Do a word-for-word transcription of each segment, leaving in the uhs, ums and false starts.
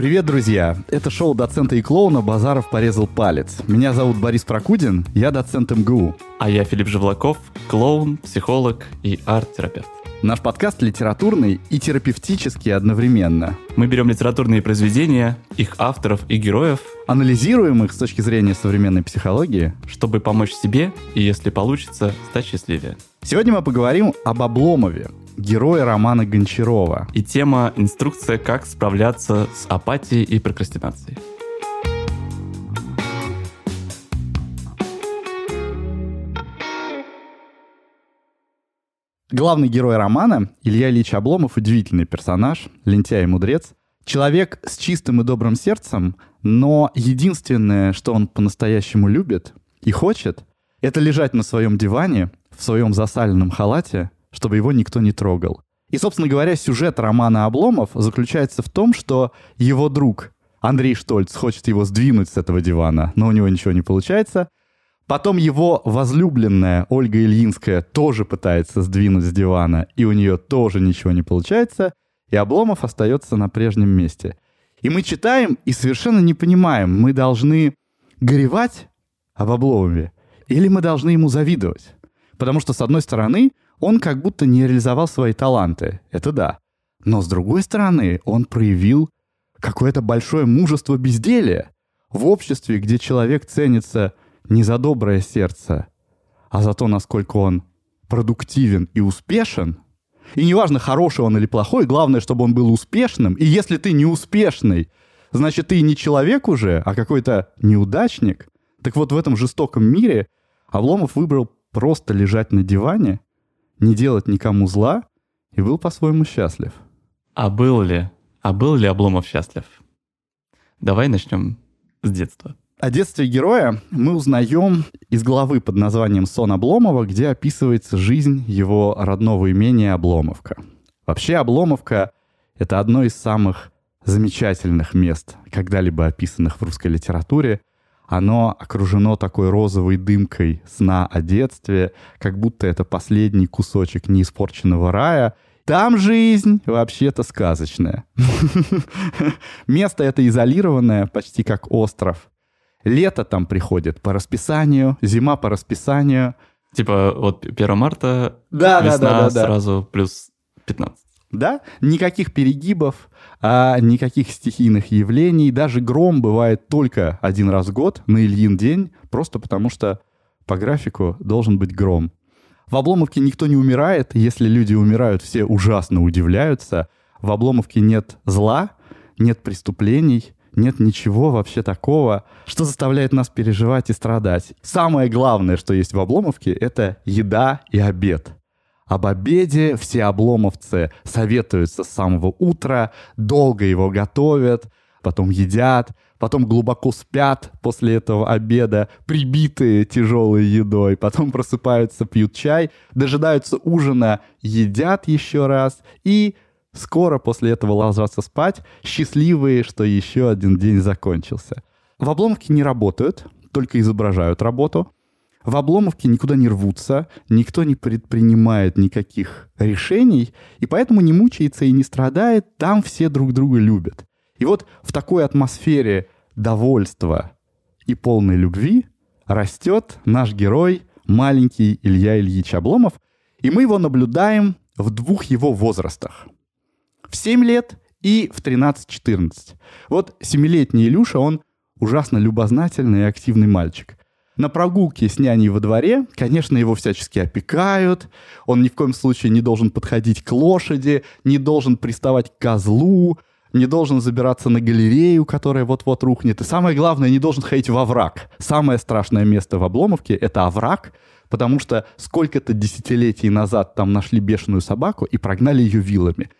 Привет, друзья! Это шоу доцента и клоуна «Базаров порезал палец». Меня зовут Борис Прокудин, я доцент эм гэ у. А я Филипп Живлаков, клоун, психолог и арт-терапевт. Наш подкаст литературный и терапевтический одновременно. Мы берем литературные произведения, их авторов и героев, анализируем их с точки зрения современной психологии, чтобы помочь себе и, если получится, стать счастливее. Сегодня мы поговорим об Обломове, герой романа Гончарова. И тема «Инструкция, как справляться с апатией и прокрастинацией». Главный герой романа, Илья Ильич Обломов, удивительный персонаж, лентяй и мудрец. Человек с чистым и добрым сердцем, но единственное, что он по-настоящему любит и хочет, это лежать на своем диване, в своем засаленном халате, чтобы его никто не трогал. И, собственно говоря, сюжет романа Обломов заключается в том, что его друг Андрей Штольц хочет его сдвинуть с этого дивана, но у него ничего не получается. Потом его возлюбленная Ольга Ильинская тоже пытается сдвинуть с дивана, и у нее тоже ничего не получается, и Обломов остается на прежнем месте. И мы читаем и совершенно не понимаем, мы должны горевать об Обломове или мы должны ему завидовать. Потому что, с одной стороны, он как будто не реализовал свои таланты, это да. Но с другой стороны, он проявил какое-то большое мужество безделия в обществе, где человек ценится не за доброе сердце, а за то, насколько он продуктивен и успешен. И неважно, хороший он или плохой, главное, чтобы он был успешным. И если ты неуспешный, значит, ты не человек уже, а какой-то неудачник. Так вот, в этом жестоком мире Обломов выбрал просто лежать на диване, не делать никому зла, и был по-своему счастлив. А был ли, а был ли Обломов счастлив? Давай начнем с детства. О детстве героя мы узнаем из главы под названием «Сон Обломова», где описывается жизнь его родного имения Обломовка. Вообще Обломовка — это одно из самых замечательных мест, когда-либо описанных в русской литературе. Оно окружено такой розовой дымкой сна о детстве, как будто это последний кусочек неиспорченного рая. Там жизнь вообще-то сказочная. Место это изолированное, почти как остров. Лето там приходит по расписанию, зима по расписанию. Типа вот первое марта, да, весна, да, да, да, сразу да. Плюс пятнадцать. Да? Никаких перегибов, а никаких стихийных явлений. Даже гром бывает только один раз в год, на Ильин день, просто потому что по графику должен быть гром. В Обломовке никто не умирает. Если люди умирают, все ужасно удивляются. В Обломовке нет зла, нет преступлений, нет ничего вообще такого, что заставляет нас переживать и страдать. Самое главное, что есть в Обломовке, это еда и обед. Об обеде все обломовцы советуются с самого утра, долго его готовят, потом едят, потом глубоко спят после этого обеда, прибитые тяжелой едой, потом просыпаются, пьют чай, дожидаются ужина, едят еще раз и скоро после этого ложатся спать, счастливые, что еще один день закончился. В Обломовке не работают, только изображают работу. В Обломовке никуда не рвутся, никто не предпринимает никаких решений, и поэтому не мучается и не страдает, там все друг друга любят. И вот в такой атмосфере довольства и полной любви растет наш герой, маленький Илья Ильич Обломов, и мы его наблюдаем в двух его возрастах. В семь лет и в тринадцать-четырнадцать. Вот семилетний Илюша, он ужасно любознательный и активный мальчик. На прогулке с няней во дворе, конечно, его всячески опекают, он ни в коем случае не должен подходить к лошади, не должен приставать к козлу, не должен забираться на галерею, которая вот-вот рухнет, и самое главное, не должен ходить во овраг. Самое страшное место в Обломовке — это овраг, потому что сколько-то десятилетий назад там нашли бешеную собаку и прогнали ее вилами.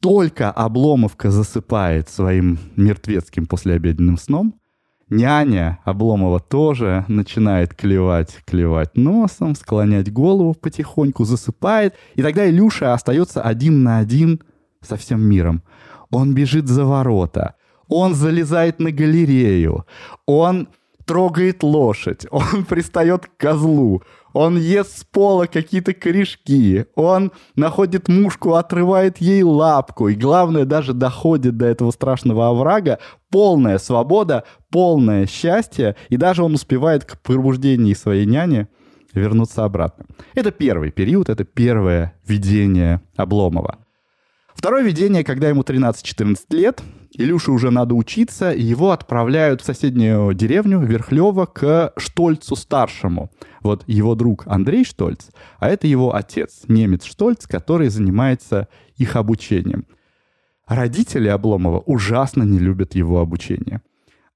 Только Обломовка засыпает своим мертвецким послеобеденным сном, няня Обломова тоже начинает клевать, клевать носом, склонять голову потихоньку, засыпает. И тогда Илюша остается один на один со всем миром. Он бежит за ворота, он залезает на галерею, он трогает лошадь, он пристает к козлу, он ест с пола какие-то корешки, он находит мушку, отрывает ей лапку, и главное, даже доходит до этого страшного оврага, полная свобода, полное счастье, и даже он успевает к пробуждению своей няни вернуться обратно. Это первый период, это первое видение Обломова. Второе видение, когда ему тринадцать-четырнадцать лет, Илюше уже надо учиться, и его отправляют в соседнюю деревню Верхлёва к Штольцу-старшему. Вот его друг Андрей Штольц, а это его отец, немец Штольц, который занимается их обучением. Родители Обломова ужасно не любят его обучение,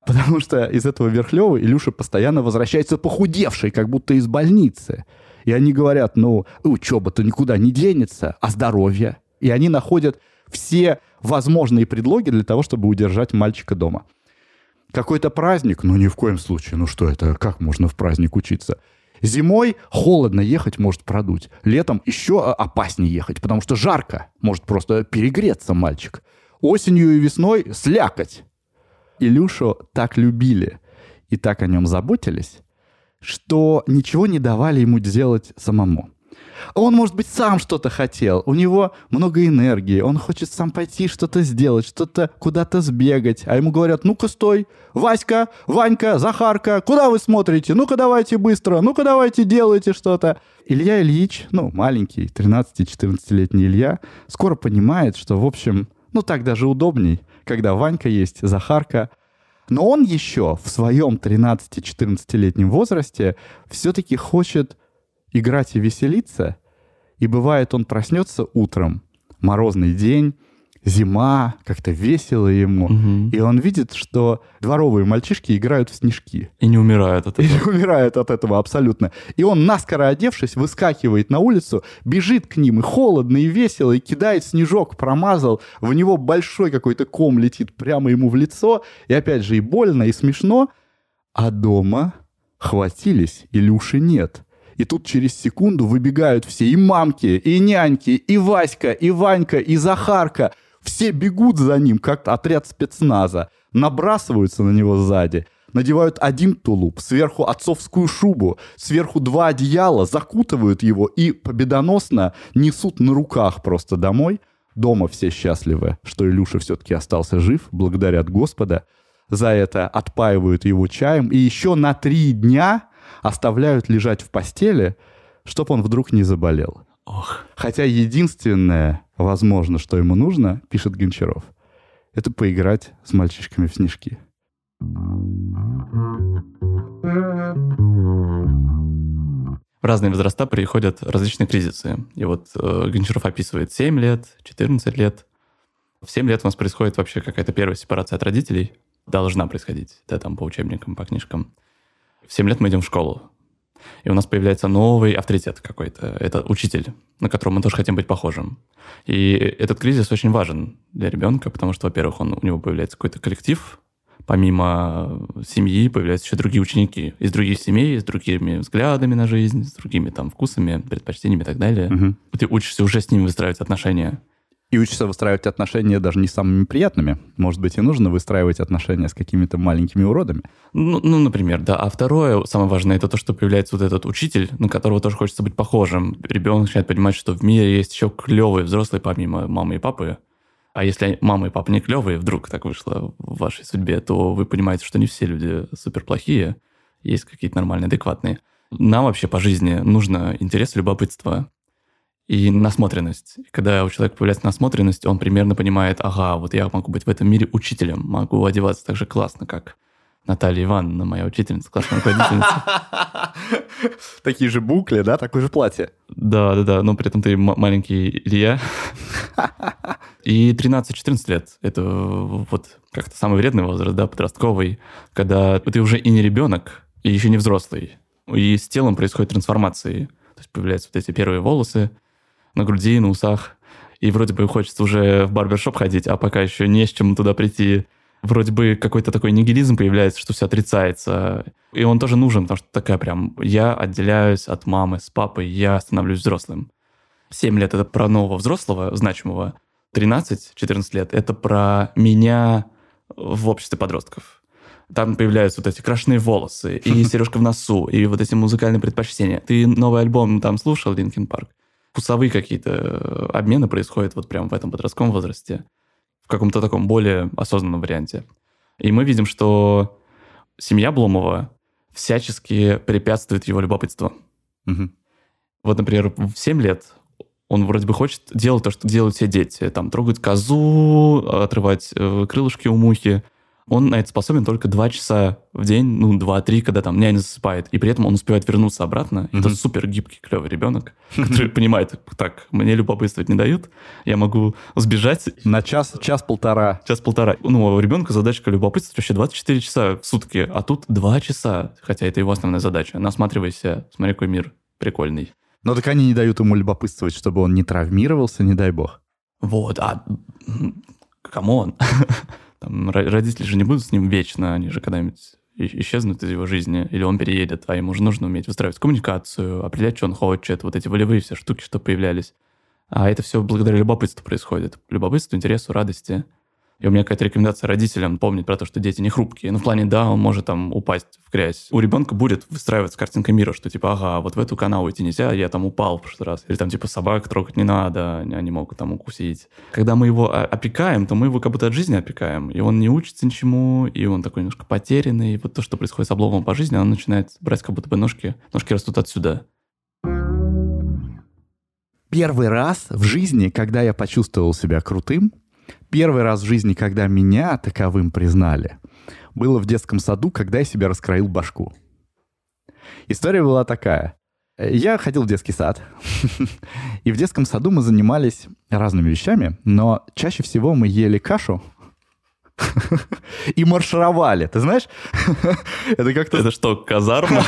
потому что из этого Верхлёва Илюша постоянно возвращается похудевший, как будто из больницы. И они говорят, ну, учеба-то никуда не денется, а здоровье? И они находят все возможные предлоги для того, чтобы удержать мальчика дома. Какой-то праздник? Ну, ни в коем случае. Ну, что это? Как можно в праздник учиться? Зимой холодно ехать, может продуть. Летом еще опаснее ехать, потому что жарко. Может просто перегреться мальчик. Осенью и весной слякоть. Илюшу так любили и так о нем заботились, что ничего не давали ему делать самому. Он, может быть, сам что-то хотел, у него много энергии, он хочет сам пойти что-то сделать, что-то куда-то сбегать. А ему говорят, ну-ка стой, Васька, Ванька, Захарка, куда вы смотрите? Ну-ка давайте быстро, ну-ка давайте делайте что-то. Илья Ильич, ну, маленький, тринадцати-четырнадцатилетний Илья, скоро понимает, что, в общем, ну, так даже удобней, когда Ванька есть, Захарка. Но он еще в своем тринадцати-четырнадцатилетнем возрасте все-таки хочет играть и веселиться, и бывает, он проснется утром, морозный день, зима, как-то весело ему, угу. И он видит, что дворовые мальчишки играют в снежки. И не умирают от этого. И не умирают от этого, абсолютно. И он, наскоро одевшись, выскакивает на улицу, бежит к ним, и холодно, и весело, и кидает снежок, промазал, в него большой какой-то ком летит прямо ему в лицо, и опять же и больно, и смешно. А дома хватились, Илюши нет. И тут через секунду выбегают все, и мамки, и няньки, и Васька, и Ванька, и Захарка. Все бегут за ним, как отряд спецназа. Набрасываются на него сзади, надевают один тулуп, сверху отцовскую шубу, сверху два одеяла, закутывают его и победоносно несут на руках просто домой. Дома все счастливы, что Илюша все-таки остался жив, благодарят Господа. За это отпаивают его чаем. И еще на три дня оставляют лежать в постели, чтобы он вдруг не заболел. Ох. Хотя единственное, возможно, что ему нужно, пишет Гончаров, это поиграть с мальчишками в снежки. В разные возраста приходят различные кризисы. И вот э, Гончаров описывает семь лет, четырнадцать лет. В семь лет у нас происходит вообще какая-то первая сепарация от родителей. Должна происходить, да, там по учебникам, по книжкам. В семь лет мы идем в школу, и у нас появляется новый авторитет какой-то. Это учитель, на которого мы тоже хотим быть похожим. И этот кризис очень важен для ребенка, потому что, во-первых, он, у него появляется какой-то коллектив. Помимо семьи появляются еще другие ученики из других семей, с другими взглядами на жизнь, с другими там вкусами, предпочтениями и так далее. Угу. Ты учишься уже с ними выстраивать отношения. И учишься выстраивать отношения даже не самыми приятными. Может быть, и нужно выстраивать отношения с какими-то маленькими уродами. Ну, ну, например, да. А второе, самое важное, это то, что появляется вот этот учитель, на которого тоже хочется быть похожим. Ребенок начинает понимать, что в мире есть еще клевые взрослые, помимо мамы и папы. А если мама и папа не клевые, вдруг так вышло в вашей судьбе, то вы понимаете, что не все люди суперплохие, есть какие-то нормальные, адекватные. Нам вообще по жизни нужно интерес и любопытство. И насмотренность. Когда у человека появляется насмотренность, он примерно понимает, ага, вот я могу быть в этом мире учителем, могу одеваться так же классно, как Наталья Ивановна, моя учительница, классная руководительница. Такие же букли, да, такое же платье. Да, да, да, но при этом ты маленький Илья. И тринадцать-четырнадцать лет, это вот как-то самый вредный возраст, да, подростковый, когда ты уже и не ребенок, и еще не взрослый, и с телом происходят трансформации. То есть появляются вот эти первые волосы, на груди, на усах. И вроде бы хочется уже в барбершоп ходить, а пока еще не с чем туда прийти. Вроде бы какой-то такой нигилизм появляется, что все отрицается. И он тоже нужен, потому что такая прям... Я отделяюсь от мамы с папой, я становлюсь взрослым. семь лет — это про нового взрослого, значимого. тринадцать-четырнадцать лет — это про меня в обществе подростков. Там появляются вот эти крашеные волосы, и сережка в носу, и вот эти музыкальные предпочтения. Ты новый альбом там слушал, Linkin Park? Вкусовые какие-то обмены происходят вот прям в этом подростковом возрасте, в каком-то таком более осознанном варианте. И мы видим, что семья Обломова всячески препятствует его любопытству. Угу. Вот, например, в семь лет он вроде бы хочет делать то, что делают все дети. Там трогать козу, отрывать крылышки у мухи. Он на это способен только два часа в день, ну, два-три, когда там няня засыпает. И при этом он успевает вернуться обратно. Mm-hmm. Это супер гибкий, клевый ребенок, который понимает, так, мне любопытствовать не дают, я могу сбежать. На час, час-полтора. Час-полтора. Ну, у ребенка задачка любопытствовать вообще двадцать четыре часа в сутки, а тут два часа, хотя это его основная задача. Насматривайся, смотри, какой мир прикольный. Но так они не дают ему любопытствовать, чтобы он не травмировался, не дай бог. Вот, а... Камон. Там, родители же не будут с ним вечно, они же когда-нибудь исчезнут из его жизни, или он переедет, а ему же нужно уметь выстраивать коммуникацию, определять, что он хочет, вот эти волевые все штуки, что появлялись. А это все благодаря любопытству происходит. Любопытству, интересу, радости. И у меня какая-то рекомендация родителям помнить про то, что дети не хрупкие. Ну, в плане, да, он может там упасть в грязь. У ребенка будет выстраиваться картинка мира, что типа, ага, вот в эту канаву идти нельзя, я там упал в прошлый раз. Или там типа собак трогать не надо, они могут там укусить. Когда мы его опекаем, то мы его как будто от жизни опекаем. И он не учится ничему, и он такой немножко потерянный. И вот то, что происходит с Обломовым по жизни, он начинает брать как будто бы ножки. Ножки растут отсюда. Первый раз в жизни, когда я почувствовал себя крутым, первый раз в жизни, когда меня таковым признали, было в детском саду, когда я себе раскроил башку. История была такая. Я ходил в детский сад, и в детском саду мы занимались разными вещами, но чаще всего мы ели кашу и маршировали. Ты знаешь? Это как-то... Это что, казарма?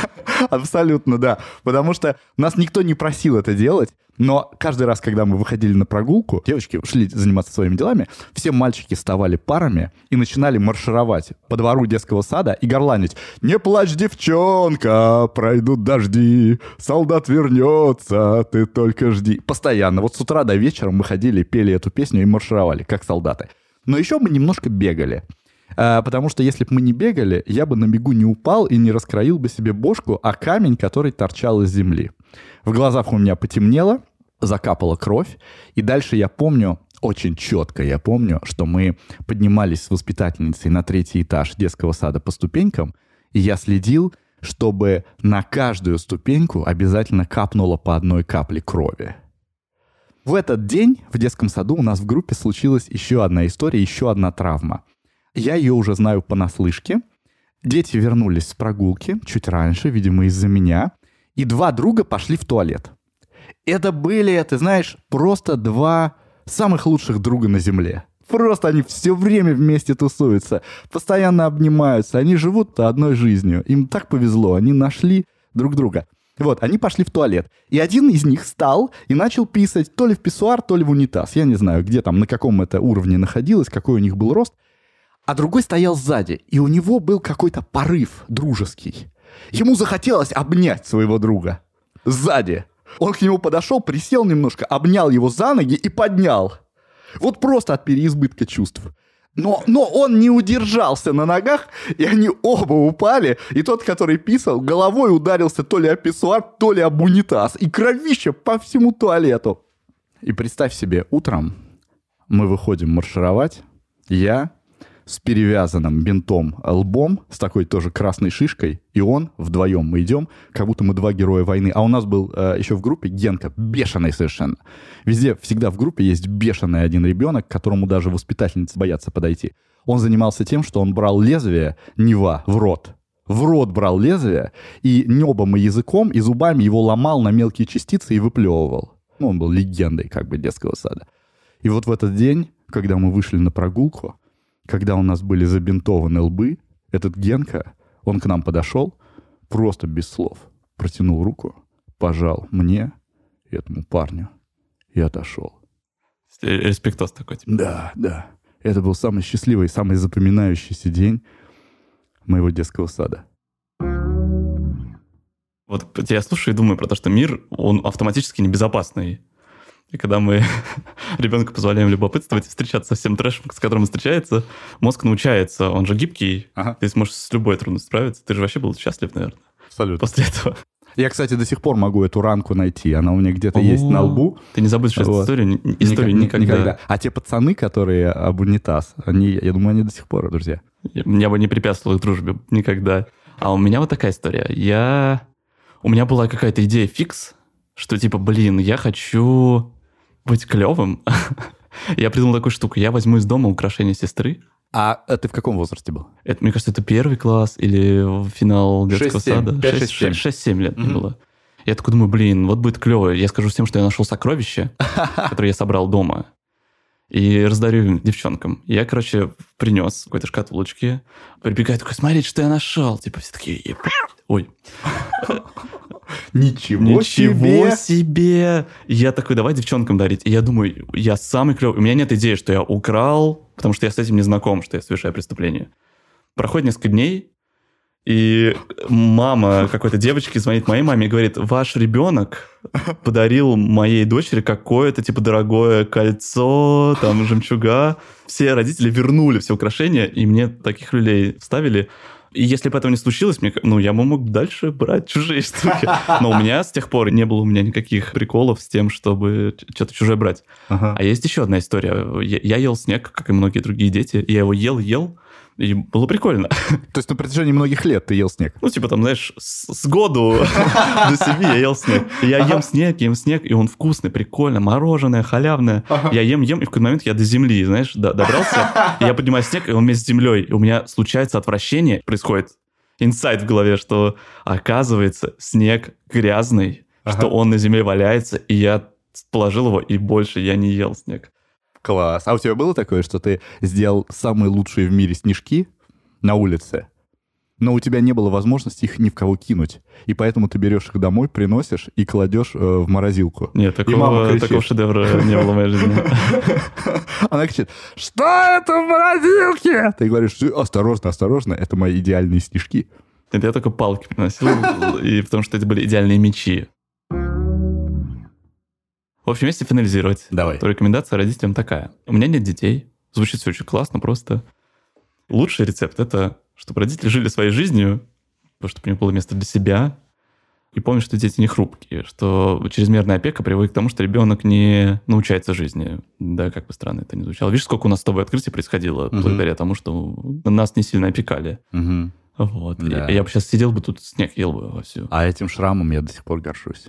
Абсолютно, да. Потому что нас никто не просил это делать, но каждый раз, когда мы выходили на прогулку, девочки шли заниматься своими делами, все мальчики вставали парами и начинали маршировать по двору детского сада и горланить. «Не плачь, девчонка, пройдут дожди, солдат вернется, ты только жди». Постоянно. Вот с утра до вечера мы ходили, пели эту песню и маршировали, как солдаты. Но еще мы немножко бегали. А, потому что если бы мы не бегали, я бы на бегу не упал и не раскроил бы себе бошку, а камень, который торчал из земли. В глазах у меня потемнело, закапала кровь. И дальше я помню, очень четко я помню, что мы поднимались с воспитательницей на третий этаж детского сада по ступенькам. И я следил, чтобы на каждую ступеньку обязательно капнуло по одной капле крови. В этот день в детском саду у нас в группе случилась еще одна история, еще одна травма. Я ее уже знаю понаслышке. Дети вернулись с прогулки чуть раньше, видимо, из-за меня. И два друга пошли в туалет. Это были, ты знаешь, просто два самых лучших друга на земле. Просто они все время вместе тусуются, постоянно обнимаются. Они живут-то одной жизнью. Им так повезло, они нашли друг друга. Вот, они пошли в туалет. И один из них встал и начал писать то ли в писсуар, то ли в унитаз. Я не знаю, где там, на каком это уровне находилось, какой у них был рост. А другой стоял сзади, и у него был какой-то порыв дружеский. Ему захотелось обнять своего друга сзади. Он к нему подошел, присел немножко, обнял его за ноги и поднял. Вот просто от переизбытка чувств. Но, но он не удержался на ногах, и они оба упали, и тот, который писал, головой ударился то ли о писсуар, то ли об унитаз, и кровища по всему туалету. И представь себе, утром мы выходим маршировать, я с перевязанным бинтом лбом, с такой тоже красной шишкой, и он, вдвоем мы идем, как будто мы два героя войны. А у нас был э, еще в группе Генка, бешеный совершенно. Везде, всегда в группе есть бешеный один ребенок, к которому даже воспитательницы боятся подойти. Он занимался тем, что он брал лезвие Нева в рот. В рот брал лезвие, и небом и языком, и зубами его ломал на мелкие частицы и выплевывал. Ну, он был легендой как бы детского сада. И вот в этот день, когда мы вышли на прогулку, когда у нас были забинтованы лбы, этот Генка, он к нам подошел, просто без слов протянул руку, пожал мне, этому парню, и отошел. Респектос такой. Типа. Да, да. Это был самый счастливый, самый запоминающийся день моего детского сада. Вот я слушаю и думаю про то, что мир, он автоматически небезопасный. И когда мы ребенку позволяем любопытствовать и встречаться со всем трэшем, с которым он встречается, мозг научается, он же гибкий. Ага. Ты сможешь с любой трудностью справиться. Ты же вообще был счастлив, наверное. Абсолютно. После этого. Я, кстати, до сих пор могу эту ранку найти. Она у меня где-то О-о-о. есть на лбу. Ты не забудешь вот. эту историю, историю Ник- никогда. никогда. А те пацаны, которые об унитаз, они, я думаю, они до сих пор, друзья. Я, я бы не препятствовал их дружбе никогда. А у меня вот такая история. Я... У меня была какая-то идея фикс, что типа, блин, я хочу быть клевым. Я придумал такую штуку. Я возьму из дома украшение сестры. А ты в каком возрасте был? Это, мне кажется, это первый класс или финал детского сада. шесть-семь лет мне было. Я такой думаю, блин, вот будет клево. Я скажу всем, что я нашел сокровище, которое я собрал дома. И раздарю девчонкам. Я, короче, принес какой-то шкатулочки. Прибегаю, такой, смотрите, что я нашел. Типа все такие, ой. Ничего себе! Ничего себе! Я такой, давай девчонкам дарить. И я думаю, я самый клевый. У меня нет идеи, что я украл, потому что я с этим не знаком, что я совершаю преступление. Проходит несколько дней, и мама какой-то девочки звонит моей маме и говорит, ваш ребенок подарил моей дочери какое-то типа дорогое кольцо, там, жемчуга. Все родители вернули все украшения, и мне таких люлей вставили. И если бы этого не случилось, мне, ну, я бы мог дальше брать чужие штуки. Но у меня с тех пор не было у меня никаких приколов с тем, чтобы что-то чужое брать. Ага. А есть еще одна история. Я, я ел снег, как и многие другие дети. И я его ел-ел, и было прикольно. То есть на протяжении многих лет ты ел снег? Ну, типа там, знаешь, с, с году до семи я ел снег. Я ага. ем снег, ем снег, и он вкусный, прикольно, мороженое, халявное. Ага. Я ем, ем, и в какой-то момент я до земли, знаешь, до, добрался. Я поднимаю снег, и он вместе с землей. И у меня случается отвращение, происходит инсайт в голове, что оказывается снег грязный, ага. что он на земле валяется, и я положил его, и больше я не ел снег. Класс. А у тебя было такое, что ты сделал самые лучшие в мире снежки на улице, но у тебя не было возможности их ни в кого кинуть, и поэтому ты берешь их домой, приносишь и кладешь э, в морозилку? Нет, такого, такого шедевра не было в моей жизни. Она кричит, что это в морозилке? Ты говоришь, осторожно, осторожно, это мои идеальные снежки. Нет, я только палки приносил, и потому что это были идеальные мячи. В общем, если финализировать, Давай. то рекомендация родителям такая. У меня нет детей. Звучит все очень классно, просто. Лучший рецепт – это, чтобы родители жили своей жизнью, чтобы у них было место для себя. И помнить, что дети не хрупкие, что чрезмерная опека приводит к тому, что ребенок не научается жизни. Да, как бы странно это ни звучало. Видишь, сколько у нас с тобой открытий происходило угу. благодаря тому, что нас не сильно опекали. Угу. Вот. Да. Я, я бы сейчас сидел бы тут, снег ел бы вовсю. А этим шрамом я до сих пор горжусь.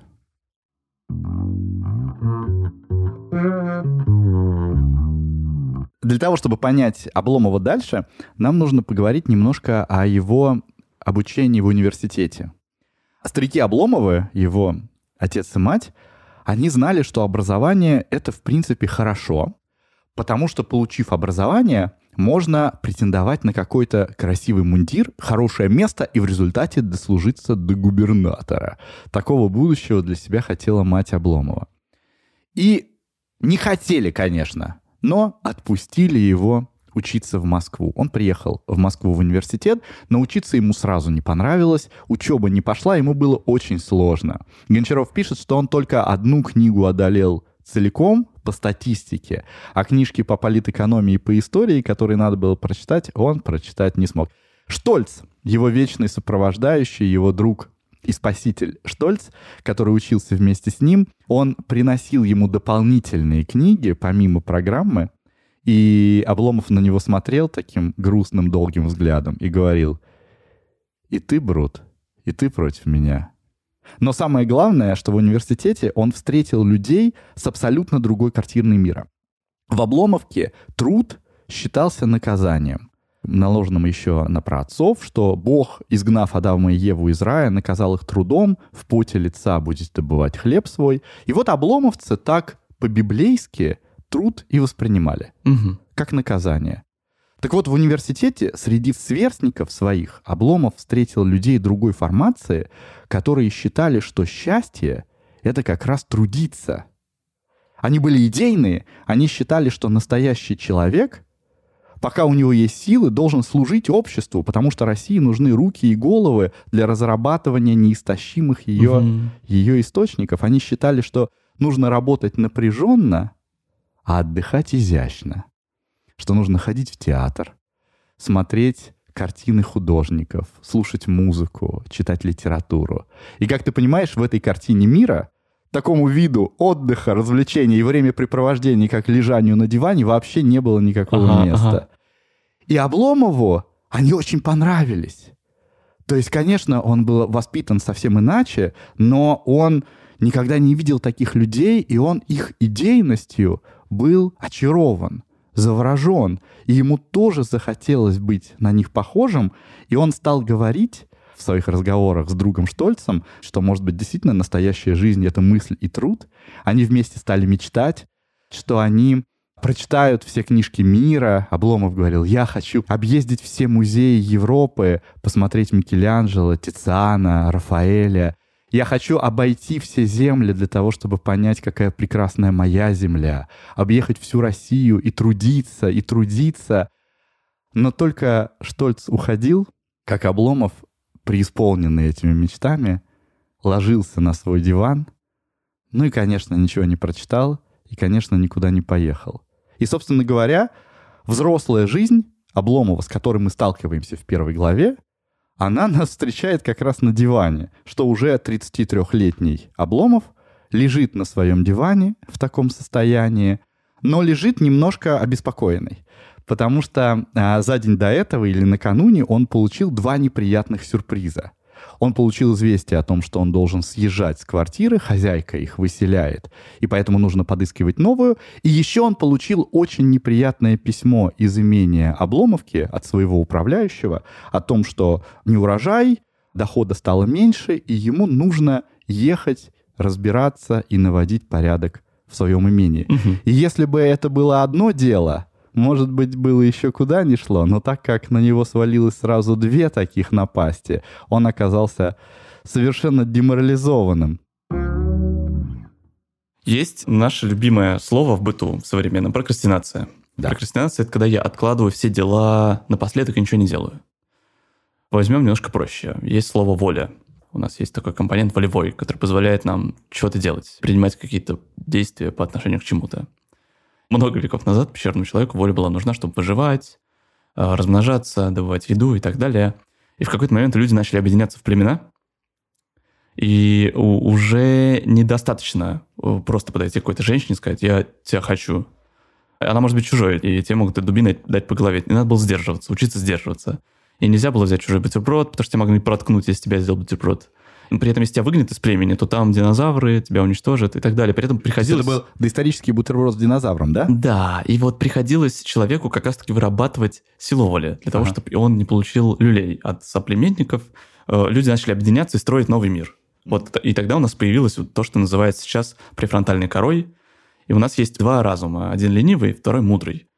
Для того, чтобы понять Обломова дальше, нам нужно поговорить немножко о его обучении в университете. Старики Обломовы, его отец и мать, они знали, что образование — это, в принципе, хорошо, потому что, получив образование, можно претендовать на какой-то красивый мундир, хорошее место и в результате дослужиться до губернатора. Такого будущего для себя хотела мать Обломова. И не хотели, конечно, но отпустили его учиться в Москву. Он приехал в Москву в университет, но учиться ему сразу не понравилось, учеба не пошла, ему было очень сложно. Гончаров пишет, что он только одну книгу одолел целиком по статистике, а книжки по политэкономии и по истории, которые надо было прочитать, он прочитать не смог. Штольц, его вечный сопровождающий, его друг и спаситель Штольц, который учился вместе с ним, он приносил ему дополнительные книги, помимо программы, и Обломов на него смотрел таким грустным, долгим взглядом и говорил, «И ты, Брут, и ты против меня». Но самое главное, что в университете он встретил людей с абсолютно другой картиной мира. В Обломовке труд считался наказанием, наложенным еще на праотцов, что Бог, изгнав Адама и Еву из рая, наказал их трудом, в поте лица будете добывать хлеб свой. И вот обломовцы так по-библейски труд и воспринимали, угу. как наказание. Так вот, в университете среди сверстников своих Обломов встретил людей другой формации, которые считали, что счастье — это как раз трудиться. Они были идейные, они считали, что настоящий человек — пока у него есть силы, должен служить обществу, потому что России нужны руки и головы для разрабатывания неистощимых ее, угу. ее источников. Они считали, что нужно работать напряженно, а отдыхать изящно. Что нужно ходить в театр, смотреть картины художников, слушать музыку, читать литературу. И, как ты понимаешь, в этой картине мира такому виду отдыха, развлечения и времяпрепровождения, как лежанию на диване, вообще не было никакого ага, места. Ага. И Обломову они очень понравились. То есть, конечно, он был воспитан совсем иначе, но он никогда не видел таких людей, и он их идейностью был очарован, заворожен. И ему тоже захотелось быть на них похожим, и он стал говорить в своих разговорах с другом Штольцем, что, может быть, действительно настоящая жизнь — это мысль и труд. Они вместе стали мечтать, что они прочитают все книжки мира. Обломов говорил: я хочу объездить все музеи Европы, посмотреть Микеланджело, Тициана, Рафаэля. Я хочу обойти все земли для того, чтобы понять, какая прекрасная моя земля, объехать всю Россию и трудиться, и трудиться. Но только Штольц уходил, как Обломов, преисполненный этими мечтами, ложился на свой диван, ну и, конечно, ничего не прочитал, и, конечно, никуда не поехал. И, собственно говоря, взрослая жизнь Обломова, с которой мы сталкиваемся в первой главе, она нас встречает как раз на диване, что уже тридцатитрёхлетний Обломов лежит на своем диване в таком состоянии, но лежит немножко обеспокоенный. Потому что а, за день до этого или накануне он получил два неприятных сюрприза. Он получил известие о том, что он должен съезжать с квартиры, хозяйка их выселяет, и поэтому нужно подыскивать новую. И еще он получил очень неприятное письмо из имения Обломовки от своего управляющего о том, что неурожай, дохода стало меньше, и ему нужно ехать, разбираться и наводить порядок в своем имении. Угу. И если бы это было одно дело... Может быть, было еще куда ни шло, но так как на него свалилось сразу две таких напасти, он оказался совершенно деморализованным. Есть наше любимое слово в быту в современном — прокрастинация. Да. Прокрастинация — это когда я откладываю все дела напоследок и ничего не делаю. Возьмем немножко проще. Есть слово «воля». У нас есть такой компонент волевой, который позволяет нам что-то делать, принимать какие-то действия по отношению к чему-то. Много веков назад пещерному человеку воля была нужна, чтобы выживать, размножаться, добывать еду и так далее. И в какой-то момент люди начали объединяться в племена, и уже недостаточно просто подойти к какой-то женщине и сказать: я тебя хочу. Она может быть чужой, и тебе могут дубиной дать по голове. Не надо было сдерживаться, учиться сдерживаться. И нельзя было взять чужой бутерброд, потому что тебя могли проткнуть, если тебя сделал бутерброд. При этом, если тебя выгонят из племени, то там динозавры тебя уничтожат и так далее. При этом приходилось... Это был доисторический бутерброд с динозавром, да? Да. И вот приходилось человеку как раз-таки вырабатывать силу воли для того, ага. чтобы он не получил люлей от соплеменников. Люди начали объединяться и строить новый мир. Вот. И тогда у нас появилось вот то, что называется сейчас префронтальной корой. И у нас есть два разума. Один ленивый, второй мудрый.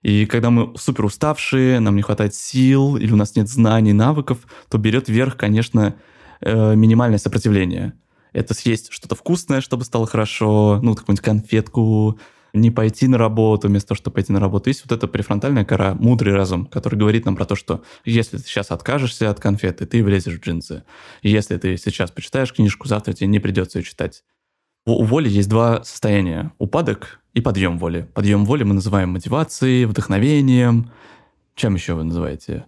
И когда мы супер уставшие, нам не хватает сил, или у нас нет знаний, навыков, то берет верх, конечно... минимальное сопротивление. Это съесть что-то вкусное, чтобы стало хорошо, ну, какую-нибудь конфетку, не пойти на работу, вместо того, чтобы пойти на работу. Есть вот эта префронтальная кора, мудрый разум, который говорит нам про то, что если ты сейчас откажешься от конфеты, ты влезешь в джинсы. Если ты сейчас почитаешь книжку, завтра тебе не придется ее читать. У воли есть два состояния – упадок и подъем воли. Подъем воли мы называем мотивацией, вдохновением. Чем еще вы называете?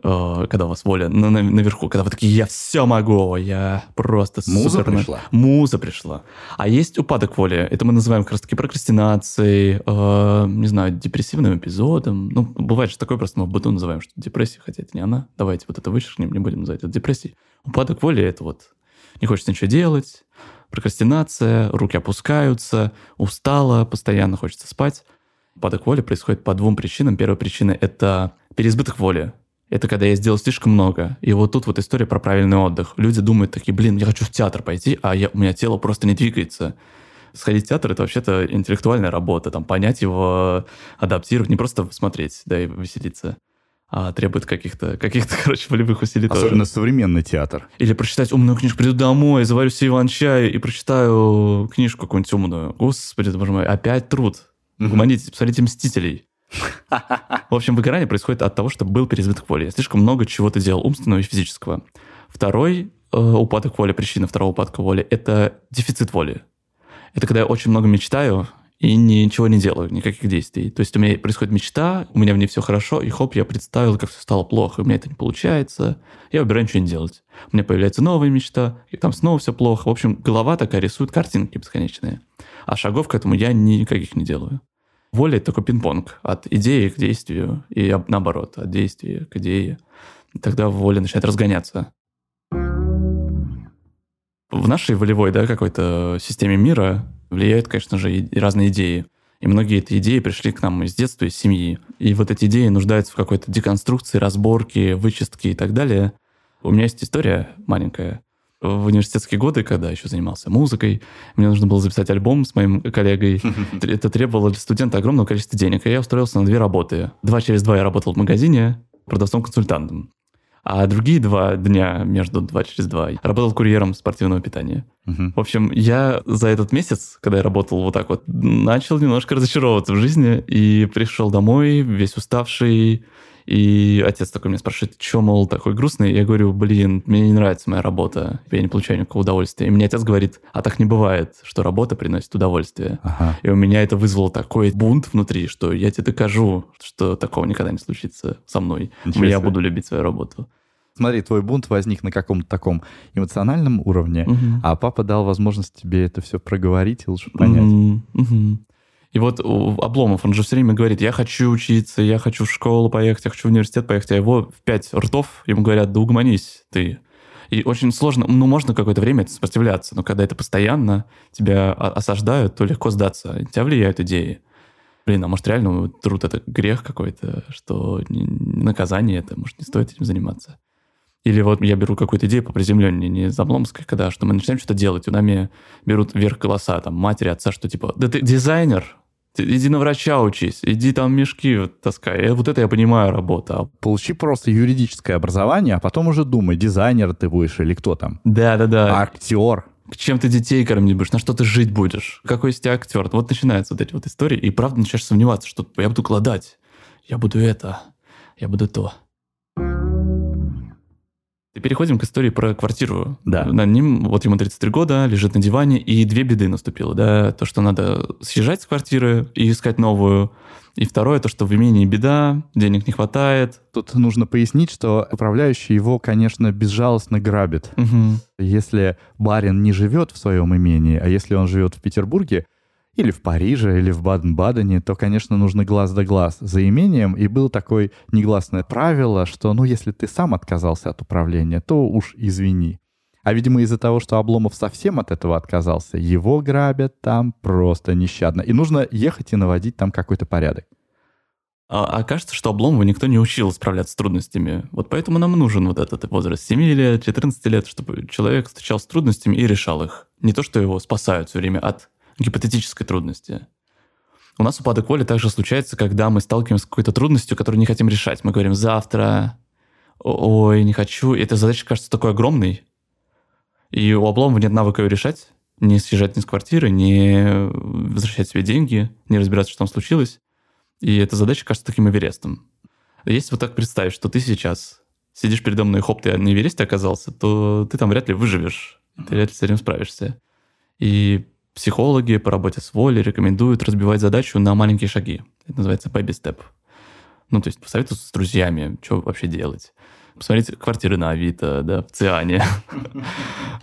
Когда у вас воля на, на, наверху, когда вы такие: я все могу, я просто муза супер... пришла. Муза пришла. А есть упадок воли. Это мы называем как раз-таки прокрастинацией, э, не знаю, депрессивным эпизодом. Ну, бывает же такое, просто мы в быту называем, что депрессия, хотя это не она. Давайте вот это вычеркнем, не будем называть это депрессией. Упадок воли — это вот не хочется ничего делать, прокрастинация, руки опускаются, устала, постоянно хочется спать. Упадок воли происходит по двум причинам. Первая причина — это переизбыток воли. Это когда я сделал слишком много. И вот тут вот история про правильный отдых. Люди думают такие: блин, я хочу в театр пойти, а я, у меня тело просто не двигается. Сходить в театр — это вообще-то интеллектуальная работа. Там понять его, адаптировать, не просто смотреть, да, и веселиться. А требует каких-то, каких-то, короче, волевых усилий тоже. Особенно современный театр. Или прочитать умную книжку. Приду домой, заварю себе иван-чай и прочитаю книжку какую-нибудь умную. Господи, боже мой, опять труд. Mm-hmm. Гуманитесь, посмотрите «Мстителей». В общем, выгорание происходит от того, что был переизбыток воли. Я слишком много чего ты делал, умственного и физического. Второй э, упадок воли, причина второго упадка воли — это дефицит воли. это когда я очень много мечтаю и ничего не делаю, никаких действий. То есть у меня происходит мечта, у меня в ней все хорошо, и хоп, я представил, как все стало плохо, у меня это не получается, я выбираю ничего не делать. У меня появляется новая мечта, и там снова все плохо. В общем, голова такая рисует картинки бесконечные, а шагов к этому я никаких не делаю. Воля – это такой пинг-понг от идеи к действию, и наоборот, от действия к идее. И тогда воля начинает разгоняться. В нашей волевой, да, какой-то системе мира влияют, конечно же, и разные идеи. И многие эти идеи пришли к нам из детства, из семьи. И вот эти идеи нуждаются в какой-то деконструкции, разборке, вычистке и так далее. У меня есть история маленькая. В университетские годы, когда еще занимался музыкой, мне нужно было записать альбом с моим коллегой. Это требовало для студента огромного количества денег. И я устроился на две работы. Два через два я работал в магазине продавцом-консультантом. А другие два дня между два через два работал курьером спортивного питания. Uh-huh. В общем, я за этот месяц, когда я работал вот так вот, начал немножко разочаровываться в жизни и пришел домой весь уставший. И отец такой меня спрашивает, что, мол, такой грустный? Я говорю, блин, мне не нравится моя работа, я не получаю никакого удовольствия. И мне отец говорит, а так не бывает, что работа приносит удовольствие. Ага. И у меня это вызвало такой бунт внутри, что я тебе докажу, что такого никогда не случится со мной. Ничего я себе. Буду любить свою работу. Смотри, твой бунт возник на каком-то таком эмоциональном уровне, угу. а папа дал возможность тебе это все проговорить и лучше понять. Угу. Угу. И вот Обломов, он же все время говорит, я хочу учиться, я хочу в школу поехать, я хочу в университет поехать. А его в пять ртов ему говорят, да угомонись ты. И очень сложно, ну, можно какое-то время это сопротивляться, но когда это постоянно тебя осаждают, то легко сдаться. Тебя влияют идеи. Блин, а может реально труд – это грех какой-то, что наказание это, может, не стоит этим заниматься. Или вот я беру какую-то идею по приземленнее, не из Обломской, когда что мы начинаем что-то делать, у нами берут вверх голоса, там, матери, отца, что типа, да ты дизайнер, ты иди на врача учись, иди там мешки таскай. Вот это я понимаю работа. Получи просто юридическое образование, а потом уже думай, дизайнер ты будешь или кто там. Да-да-да. Актер. Чем ты детей кормить будешь, на что ты жить будешь, какой из тебя актер. Вот начинаются вот эти вот истории, и правда начинаешь сомневаться, что я буду кладать, я буду это, я буду то. Переходим к истории про квартиру. Да. На ним, вот ему тридцать три года, лежит на диване, и две беды наступило. Да? То, что надо съезжать с квартиры и искать новую. И второе, то, что в имении беда, денег не хватает. Тут нужно пояснить, что управляющий его, конечно, безжалостно грабит. Угу. Если барин не живет в своем имении, а если он живет в Петербурге, или в Париже, или в Баден-Бадене, то, конечно, нужно глаз да глаз за имением. И было такое негласное правило, что, ну, если ты сам отказался от управления, то уж извини. А, видимо, из-за того, что Обломов совсем от этого отказался, его грабят там просто нещадно. И нужно ехать и наводить там какой-то порядок. А, а кажется, что Обломова никто не учил справляться с трудностями. Вот поэтому нам нужен вот этот возраст семи лет, четырнадцати лет, чтобы человек встречался с трудностями и решал их. Не то, что его спасают все время от гипотетической трудности. У нас упадок воли также случается, когда мы сталкиваемся с какой-то трудностью, которую не хотим решать. Мы говорим «завтра», «ой, не хочу». И эта задача кажется такой огромной. И у Обломова нет навыка ее решать. Не съезжать ни с квартиры, не возвращать себе деньги, не разбираться, что там случилось. И эта задача кажется таким Эверестом. Если вот так представить, что ты сейчас сидишь передо мной, хоп, ты на Эвересте оказался, то ты там вряд ли выживешь. Ты вряд ли с этим справишься. И психологи по работе с волей рекомендуют разбивать задачу на маленькие шаги. Это называется baby step. Ну, то есть посоветоваться с друзьями, что вообще делать. Посмотреть квартиры на Авито, да, в Циане.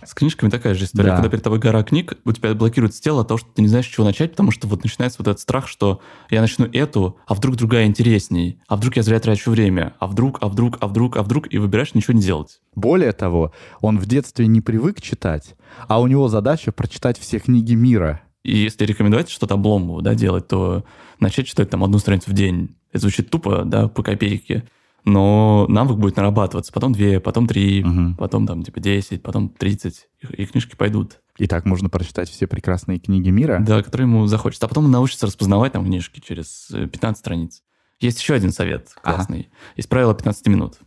С книжками такая же история. Когда перед тобой гора книг, у тебя блокируется тело от того, что ты не знаешь, с чего начать, потому что вот начинается вот этот страх, что я начну эту, а вдруг другая интересней, а вдруг я зря трачу время, а вдруг, а вдруг, а вдруг, а вдруг, и выбираешь ничего не делать. Более того, он в детстве не привык читать, а у него задача прочитать все книги мира. И если рекомендовать что-то Обломову, да, делать, то начать читать там одну страницу в день. Это звучит тупо, да, по копейке. Но навык будет нарабатываться. Потом две, потом три, угу. потом там типа десять, потом тридцать. И книжки пойдут. И так можно прочитать все прекрасные книги мира. Да, которые ему захочется. А потом он научится распознавать там книжки через пятнадцать страниц. Есть еще один совет классный. Ага. Есть правило пятнадцать минут.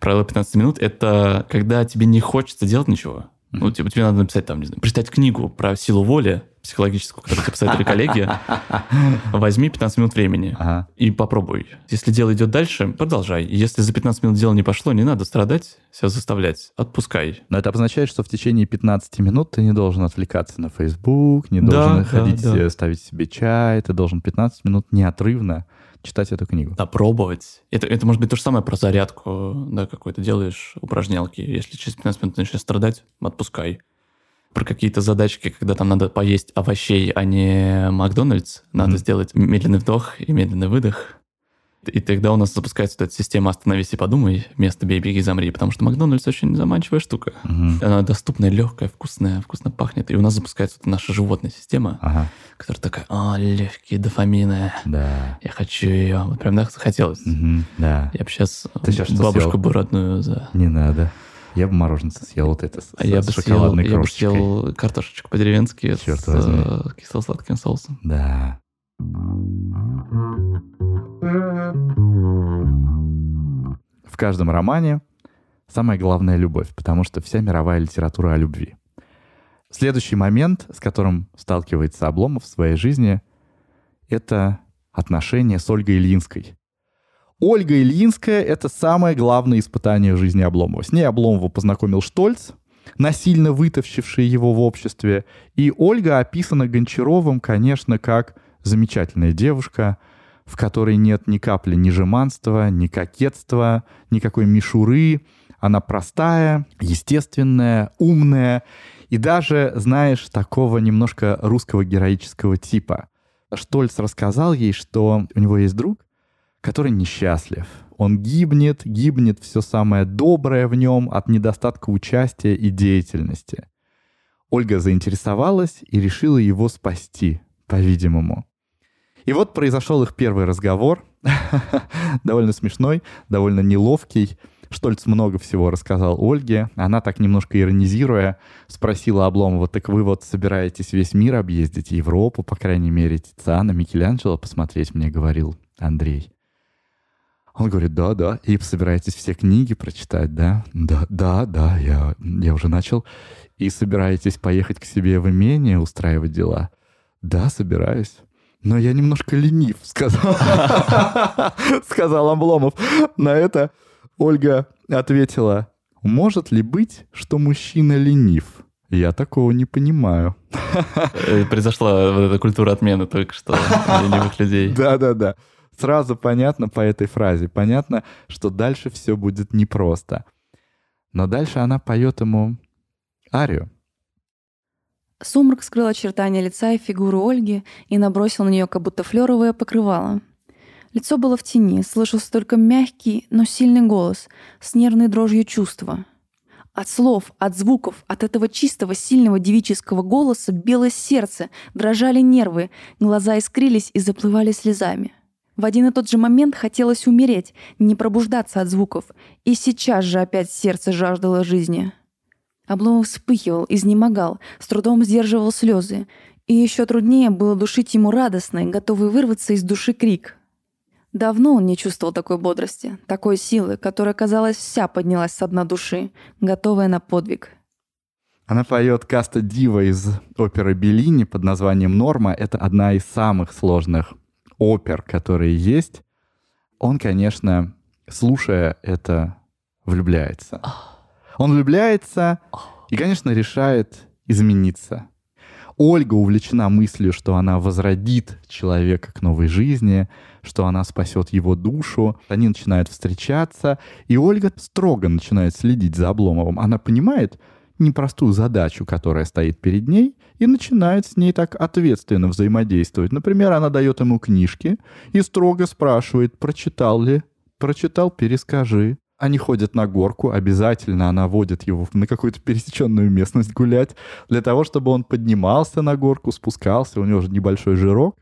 Правило пятнадцать минут – это когда тебе не хочется делать ничего. Угу. Ну, типа тебе надо написать там, не знаю, прочитать книгу про силу воли. психологическую, которую тебе посоветовали коллеги, возьми пятнадцать минут времени ага. и попробуй. Если дело идет дальше, продолжай. Если за пятнадцать минут дело не пошло, не надо страдать, себя заставлять. Отпускай. Но это обозначает, что в течение пятнадцати минут ты не должен отвлекаться на Facebook, не должен да, ходить, да, да. ставить себе чай, ты должен пятнадцать минут неотрывно читать эту книгу. Да, пробовать. Это, это может быть то же самое про зарядку, да, какой-то делаешь, упражнялки. Если через пятнадцать минут начнешь страдать, отпускай. Про какие-то задачки, когда там надо поесть овощей, а не Макдональдс, надо mm-hmm. сделать медленный вдох и медленный выдох. И тогда у нас запускается эта система «Остановись и подумай», вместо «Бей, беги, замри», потому что Макдональдс очень заманчивая штука. Mm-hmm. Она доступная, легкая, вкусная, вкусно пахнет. И у нас запускается вот наша животная система, ага. которая такая: «О, легкие дофамины, да. я хочу ее». Вот прям так захотелось. Mm-hmm. Да. Я бы сейчас бабушку бы родную за... Не надо. Я бы мороженое съел вот это с, а с, я с шоколадной съел, крошечкой. Я бы съел картошечку по-деревенски Черт с э, кисло-сладким соусом. Да. В каждом романе самая главная любовь, потому что вся мировая литература о любви. Следующий момент, с которым сталкивается Обломов в своей жизни, это отношения с Ольгой Ильинской. Ольга Ильинская — это самое главное испытание в жизни Обломова. С ней Обломова познакомил Штольц, насильно вытащивший его в обществе. И Ольга описана Гончаровым, конечно, как замечательная девушка, в которой нет ни капли ни жеманства, ни кокетства, никакой мишуры. Она простая, естественная, умная и даже, знаешь, такого немножко русского героического типа. Штольц рассказал ей, что у него есть друг, который несчастлив. Он гибнет, гибнет все самое доброе в нем от недостатка участия и деятельности. Ольга заинтересовалась и решила его спасти, по-видимому. И вот произошел их первый разговор, довольно смешной, довольно неловкий. Штольц много всего рассказал Ольге. Она, так немножко иронизируя, спросила Обломова: «Так вы вот собираетесь весь мир объездить, Европу, по крайней мере, Тициана, Микеланджело посмотреть, мне говорил Андрей». Он говорит: «Да, да, и собираетесь все книги прочитать, да? Да, да, да, я, я уже начал. И собираетесь поехать к себе в имение устраивать дела?» «Да, собираюсь. Но я немножко ленив», — сказал, сказал Обломов. На это Ольга ответила: «Может ли быть, что мужчина ленив? Я такого не понимаю». Произошла вот эта культура отмены только что ленивых людей. Да-да-да. Сразу понятно по этой фразе. Понятно, что дальше все будет непросто. Но дальше она поет ему арию. Сумрак скрыл очертания лица и фигуру Ольги и набросил на нее как будто флеровое покрывало. Лицо было в тени, слышался только мягкий, но сильный голос с нервной дрожью чувства. От слов, от звуков, от этого чистого, сильного девического голоса билось сердце, дрожали нервы, глаза искрились и заплывали слезами. В один и тот же момент хотелось умереть, не пробуждаться от звуков, и сейчас же опять сердце жаждало жизни. Обломов вспыхивал, изнемогал, с трудом сдерживал слезы, и еще труднее было душить ему радостный, готовый вырваться из души крик. Давно он не чувствовал такой бодрости, такой силы, которая, казалось, вся поднялась со дна души, готовая на подвиг. Она поет «Каста дива» из оперы Беллини под названием «Норма». Это одна из самых сложных опер, которые есть. Он, конечно, слушая это, влюбляется. Он влюбляется и, конечно, решает измениться. Ольга увлечена мыслью, что она возродит человека к новой жизни, что она спасет его душу. Они начинают встречаться, и Ольга строго начинает следить за Обломовым. Она понимает непростую задачу, которая стоит перед ней, и начинает с ней так ответственно взаимодействовать. Например, она дает ему книжки и строго спрашивает: «Прочитал ли? Прочитал? Перескажи». Они ходят на горку, обязательно она водит его на какую-то пересеченную местность гулять, для того, чтобы он поднимался на горку, спускался, у него же небольшой жирок.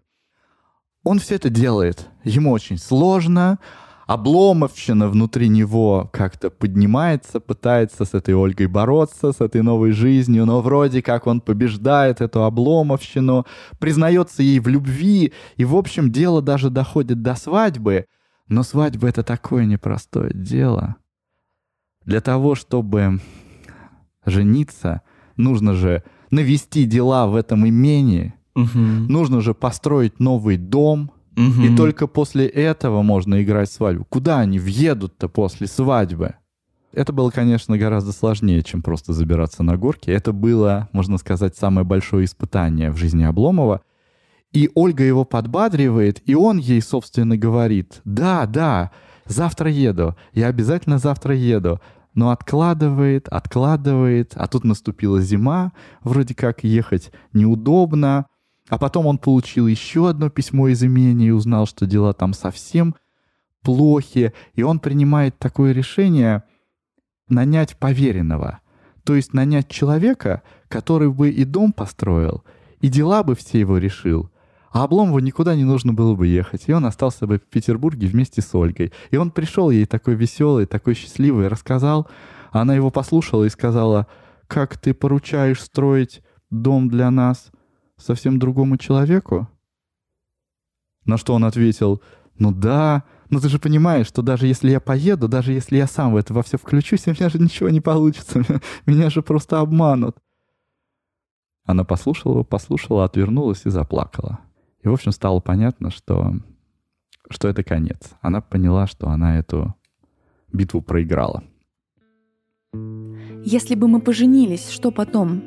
Он все это делает, ему очень сложно, обломовщина внутри него как-то поднимается, пытается с этой Ольгой бороться, с этой новой жизнью, но вроде как он побеждает эту обломовщину, признается ей в любви, и, в общем, дело даже доходит до свадьбы. Но свадьба — это такое непростое дело. Для того, чтобы жениться, нужно же навести дела в этом имении, угу. нужно же построить новый дом, угу. и только после этого можно играть свадьбу. Куда они въедут-то после свадьбы? Это было, конечно, гораздо сложнее, чем просто забираться на горки. Это было, можно сказать, самое большое испытание в жизни Обломова. И Ольга его подбадривает, и он ей, собственно, говорит: «Да, да, завтра еду, я обязательно завтра еду». Но откладывает, откладывает, а тут наступила зима, вроде как ехать неудобно. А потом он получил еще одно письмо из имени и узнал, что дела там совсем плохи. И он принимает такое решение... нанять поверенного, то есть нанять человека, который бы и дом построил, и дела бы все его решил, а Обломову никуда не нужно было бы ехать, и он остался бы в Петербурге вместе с Ольгой. И он пришел ей такой веселый, такой счастливый, рассказал, она его послушала и сказала: «Как ты поручаешь строить дом для нас совсем другому человеку?» На что он ответил: «Ну да, но ты же понимаешь, что даже если я поеду, даже если я сам в это во все включусь, у меня же ничего не получится, меня же просто обманут». Она послушала, послушала, отвернулась и заплакала. И, в общем, стало понятно, что, что это конец. Она поняла, что она эту битву проиграла. «Если бы мы поженились, что потом?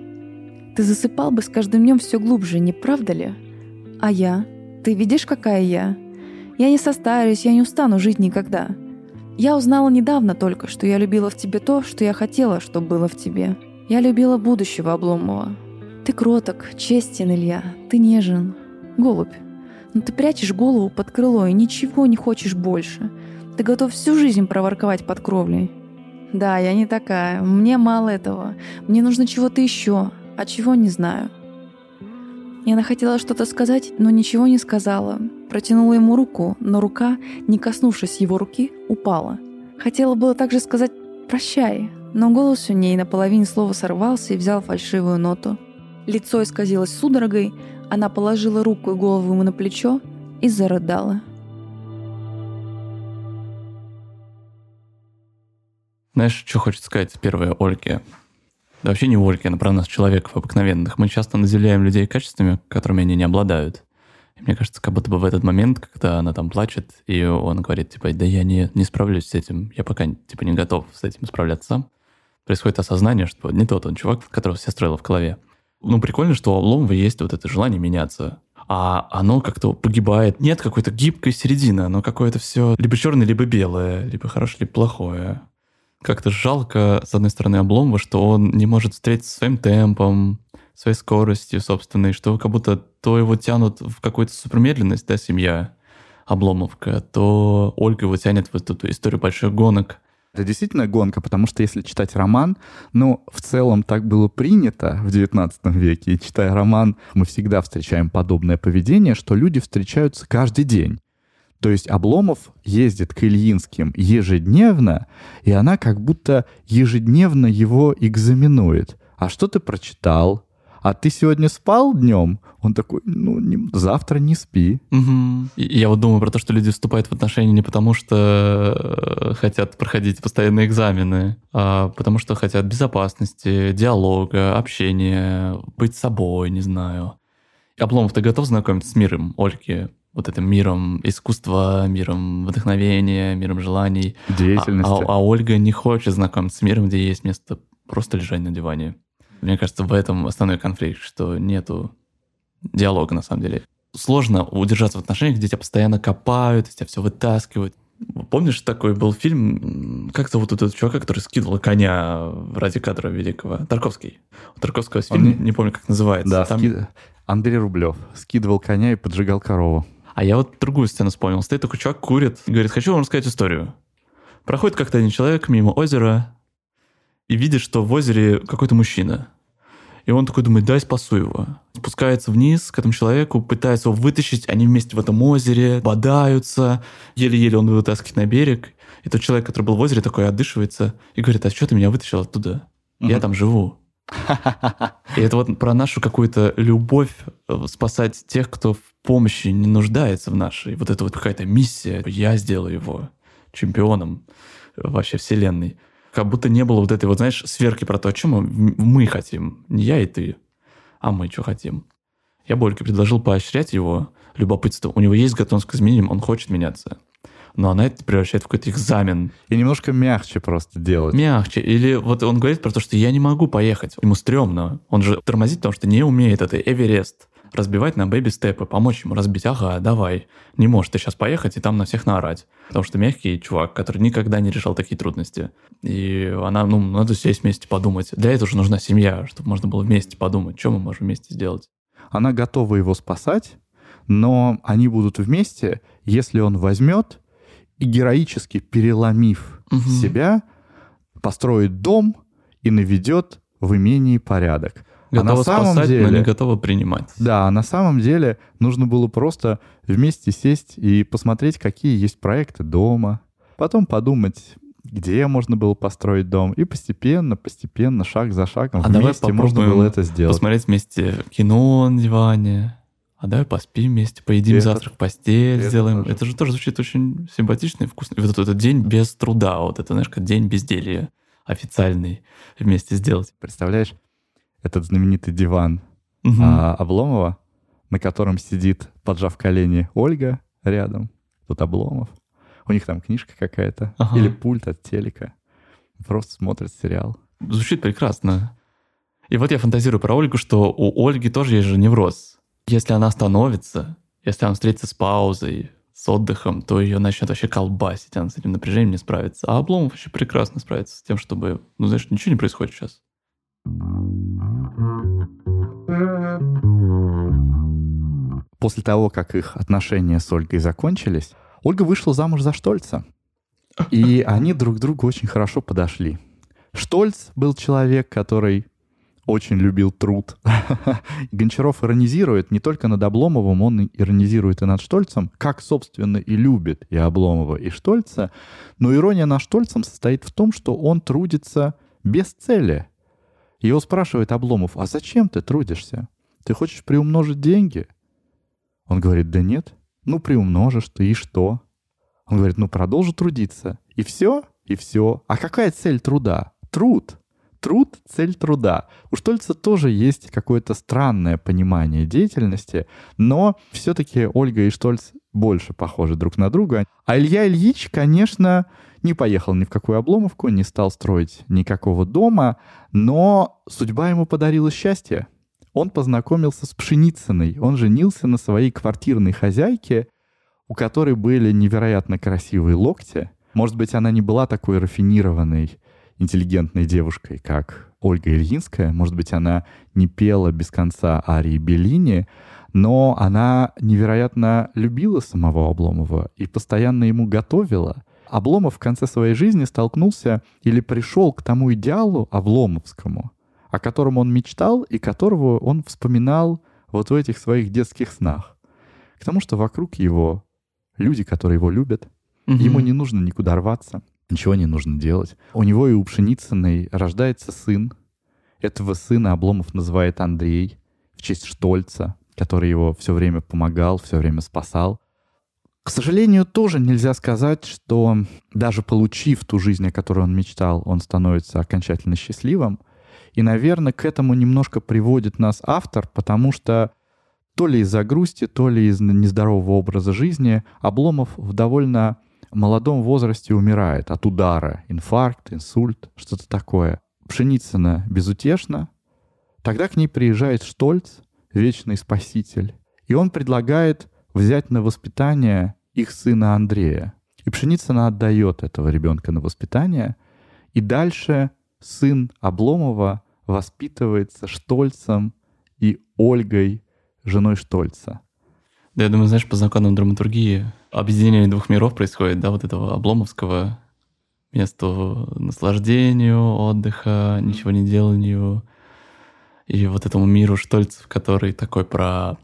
Ты засыпал бы с каждым днем все глубже, не правда ли? А я? Ты видишь, какая я? Я не состарюсь, я не устану жить никогда. Я узнала недавно только, что я любила в тебе то, что я хотела, чтобы было в тебе. Я любила будущего Обломова. Ты кроток, честен, Илья, ты нежен. Голубь. Но ты прячешь голову под крыло и ничего не хочешь больше. Ты готов всю жизнь проворковать под кровлей. Да, я не такая, мне мало этого. Мне нужно чего-то еще, а чего не знаю». И она хотела что-то сказать, но ничего не сказала. Протянула ему руку, но рука, не коснувшись его руки, упала. Хотела было также сказать «прощай», но голос у ней наполовину слова сорвался и взял фальшивую ноту. Лицо исказилось судорогой, она положила руку и голову ему на плечо и зарыдала. Знаешь, что хочет сказать первая Ольге? Да вообще не Ольги, она про нас, человеков обыкновенных. Мы часто называем людей качествами, которыми они не обладают. И мне кажется, как будто бы в этот момент, когда она там плачет, и он говорит, типа, да я не, не справлюсь с этим, я пока типа не готов с этим справляться сам, происходит осознание, что не тот он чувак, которого все строило в голове. Ну, прикольно, что у Обломова есть вот это желание меняться, а оно как-то погибает. Нет какой-то гибкой середины, оно какое-то все либо черное, либо белое, либо хорошее, либо плохое. Как-то жалко, с одной стороны, Обломова, что он не может встретиться своим темпом, своей скоростью собственной, что как будто то его тянут в какую-то супермедленность, да, семья Обломовка, то Ольга его тянет в эту историю больших гонок. Это действительно гонка, потому что если читать роман, ну, в целом так было принято в девятнадцатом веке, и читая роман, мы всегда встречаем подобное поведение, что люди встречаются каждый день. То есть Обломов ездит к Ильинским ежедневно, и она как будто ежедневно его экзаменует. «А что ты прочитал? А ты сегодня спал днем?» Он такой, ну, не, завтра не спи. Угу. Я вот думаю про то, что люди вступают в отношения не потому, что хотят проходить постоянные экзамены, а потому что хотят безопасности, диалога, общения, быть собой, не знаю. Обломов, ты готов знакомиться с миром Ольги? Вот этим миром искусства, миром вдохновения, миром желаний. Деятельности. А, а, а Ольга не хочет знакомиться с миром, где есть место просто лежать на диване. Мне кажется, в этом основной конфликт, что нету диалога на самом деле. Сложно удержаться в отношениях, где тебя постоянно копают, тебя все вытаскивают. Помнишь, такой был фильм, как зовут этого чувака, который скидывал коня ради кадра великого? Тарковский. У Тарковского фильм, Он... не помню, как называется. Да, Там... ски... Андрей Рублев скидывал коня и поджигал корову. А я вот другую сцену вспомнил. Стоит такой чувак, курит, говорит, хочу вам рассказать историю. Проходит как-то один человек мимо озера и видит, что в озере какой-то мужчина. И он такой думает, дай спасу его. Спускается вниз к этому человеку, пытается его вытащить, они вместе в этом озере бодаются, еле-еле он его вытаскивает на берег. И тот человек, который был в озере, такой отдышивается и говорит, а что ты меня вытащил оттуда? Угу. Я там живу. И это вот про нашу какую-то любовь спасать тех, кто в помощи не нуждается в нашей. Вот это вот какая-то миссия. Я сделаю его чемпионом вообще вселенной. Как будто не было вот этой вот, знаешь, сверки про то, о чем мы хотим. Не я и ты, а мы что хотим? Я Борьке предложил поощрять его любопытство. У него есть готовность к изменениям, он хочет меняться. Но она это превращает в какой-то экзамен. И немножко мягче просто делать. Мягче. Или вот он говорит про то, что я не могу поехать. Ему стрёмно. Он же тормозит, потому что не умеет. Это Эверест. Разбивать на бэби-степы, помочь ему разбить. Ага, давай. Не можешь ты сейчас поехать и там на всех наорать. Потому что мягкий чувак, который никогда не решал такие трудности. И она, ну, надо сесть вместе подумать. Для этого же нужна семья, чтобы можно было вместе подумать, что мы можем вместе сделать. Она готова его спасать, но они будут вместе, если он возьмет и героически, переломив угу. себя, построит дом и наведет в имении порядок. Готова а спасать, деле, но не готова принимать. Да, на самом деле нужно было просто вместе сесть и посмотреть, какие есть проекты дома. Потом подумать, где можно было построить дом. И постепенно, постепенно, шаг за шагом а вместе можно было это сделать. Посмотреть вместе кино на диване. А давай поспим вместе, поедим это, завтрак в постель, это сделаем. Тоже. Это же тоже звучит очень симпатично и вкусно. И вот этот день без труда, вот это, знаешь, как день безделья официальный вместе сделать. Представляешь, этот знаменитый диван угу. а, Обломова, на котором сидит, поджав колени, Ольга рядом, тут Обломов. У них там книжка какая-то ага. или пульт от телека. Просто смотрят сериал. Звучит прекрасно. И вот я фантазирую про Ольгу, что у Ольги тоже есть же невроз. Если она остановится, если она встретится с паузой, с отдыхом, то ее начнет вообще колбасить, она с этим напряжением не справится. А Обломов вообще прекрасно справится с тем, чтобы... Ну, знаешь, ничего не происходит сейчас. После того, как их отношения с Ольгой закончились, Ольга вышла замуж за Штольца. И они друг к другу очень хорошо подошли. Штольц был человек, который... очень любил труд. Гончаров иронизирует не только над Обломовым, он иронизирует и над Штольцем, как, собственно, и любит и Обломова, и Штольца. Но ирония над Штольцем состоит в том, что он трудится без цели. Его спрашивает Обломов, а зачем ты трудишься? Ты хочешь приумножить деньги? Он говорит, да нет. Ну, приумножишь ты, и что? Он говорит, ну, продолжу трудиться. И все? И все. А какая цель труда? Труд. Труд — цель труда. У Штольца тоже есть какое-то странное понимание деятельности, но все-таки Ольга и Штольц больше похожи друг на друга. А Илья Ильич, конечно, не поехал ни в какую Обломовку, не стал строить никакого дома, но судьба ему подарила счастье. Он познакомился с Пшеницыной. Он женился на своей квартирной хозяйке, у которой были невероятно красивые локти. Может быть, она не была такой рафинированной, интеллигентной девушкой, как Ольга Ильинская. Может быть, она не пела без конца арии Беллини, но она невероятно любила самого Обломова и постоянно ему готовила. Обломов в конце своей жизни столкнулся или пришел к тому идеалу обломовскому, о котором он мечтал и которого он вспоминал вот в этих своих детских снах. К тому, что вокруг его люди, которые его любят, mm-hmm. ему не нужно никуда рваться. Ничего не нужно делать. У него и у Пшеницыной рождается сын. Этого сына Обломов называет Андрей в честь Штольца, который его все время помогал, все время спасал. К сожалению, тоже нельзя сказать, что даже получив ту жизнь, о которой он мечтал, он становится окончательно счастливым. И, наверное, к этому немножко приводит нас автор, потому что то ли из-за грусти, то ли из нездорового образа жизни Обломов в довольно... в молодом возрасте умирает от удара, инфаркт, инсульт, что-то такое. Пшеницына безутешна. Тогда к ней приезжает Штольц, вечный спаситель, и он предлагает взять на воспитание их сына Андрея. И Пшеницына отдает этого ребенка на воспитание, и дальше сын Обломова воспитывается Штольцем и Ольгой, женой Штольца. Да, я думаю, знаешь, по законам драматургии объединение двух миров происходит, да, вот этого обломовского месту наслаждению, отдыха, ничего не деланию, и вот этому миру Штольцев, который такой про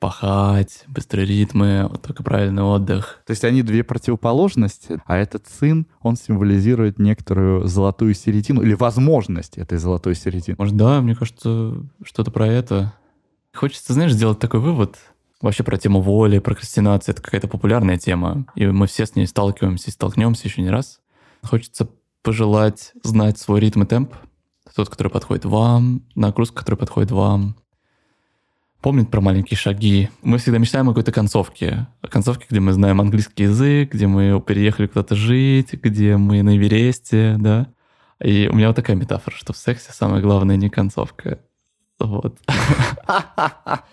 пахать, быстрые ритмы, вот только правильный отдых. То есть они две противоположности, а этот сын, он символизирует некоторую золотую середину, или возможность этой золотой середины. Может, да, мне кажется, что-то про это. Хочется, знаешь, сделать такой вывод... Вообще про тему воли, прокрастинации, это какая-то популярная тема, и мы все с ней сталкиваемся и столкнемся еще не раз. Хочется пожелать знать свой ритм и темп, тот, который подходит вам, нагрузка, которая подходит вам, помнит про маленькие шаги. Мы всегда мечтаем о какой-то концовке. О концовке, где мы знаем английский язык, где мы переехали куда-то жить, где мы на Эвересте, да. И у меня вот такая метафора, что в сексе самое главное не концовка. Вот. А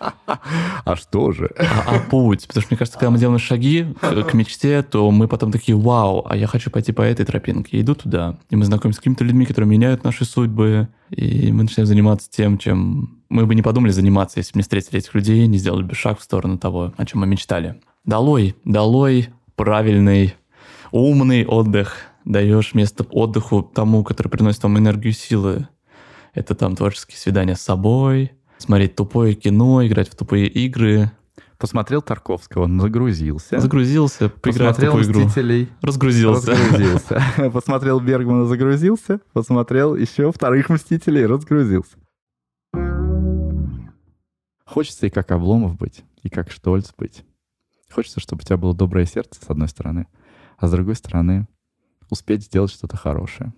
что же? А, а путь. Потому что, мне кажется, когда мы делаем шаги к мечте, то мы потом такие: вау, а я хочу пойти по этой тропинке. Иду туда. И мы знакомимся с какими-то людьми, которые меняют наши судьбы. И мы начинаем заниматься тем, чем мы бы не подумали заниматься, если бы не встретили этих людей, не сделали бы шаг в сторону того, о чем мы мечтали. Долой, долой правильный, умный отдых. Даешь место отдыху тому, который приносит вам энергию, силы. Это там творческие свидания с собой, смотреть тупое кино, играть в тупые игры. Посмотрел Тарковского, загрузился. Загрузился, поиграл в тупую игру. Посмотрел «Мстителей». Разгрузился. Разгрузился. Посмотрел Бергмана, загрузился. Посмотрел еще вторых «Мстителей», разгрузился. Хочется и как Обломов быть, и как Штольц быть. Хочется, чтобы у тебя было доброе сердце, с одной стороны, а с другой стороны успеть сделать что-то хорошее.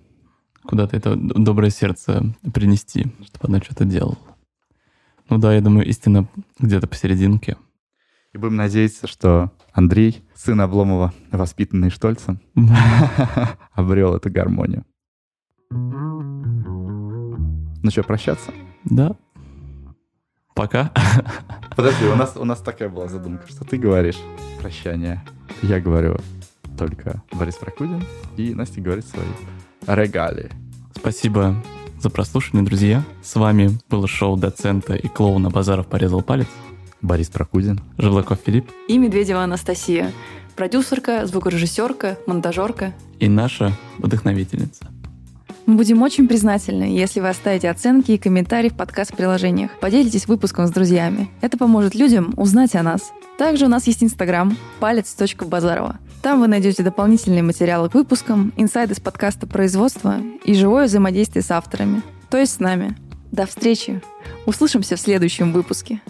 Куда-то это доброе сердце принести, чтобы она что-то делала. Ну да, я думаю, истина где-то посерединке. И будем надеяться, что Андрей, сын Обломова, воспитанный Штольцем, обрел эту гармонию. Ну что, прощаться? Да. Пока. Подожди, у нас, у нас такая была задумка, что ты говоришь прощание. Я говорю только Борис Прокудин, и Настя говорит свои регалии. Спасибо за прослушивание, друзья. С вами было шоу доцента и клоуна «Базаров порезал палец». Борис Прокудин. Живлаков Филипп. И Медведева Анастасия. Продюсерка, звукорежиссерка, монтажерка. И наша вдохновительница. Мы будем очень признательны, если вы оставите оценки и комментарии в подкаст-приложениях. Поделитесь выпуском с друзьями. Это поможет людям узнать о нас. Также у нас есть Инстаграм палец точка базарова. Там вы найдете дополнительные материалы к выпускам, инсайды с подкаста производства и живое взаимодействие с авторами, то есть с нами. До встречи! Услышимся в следующем выпуске!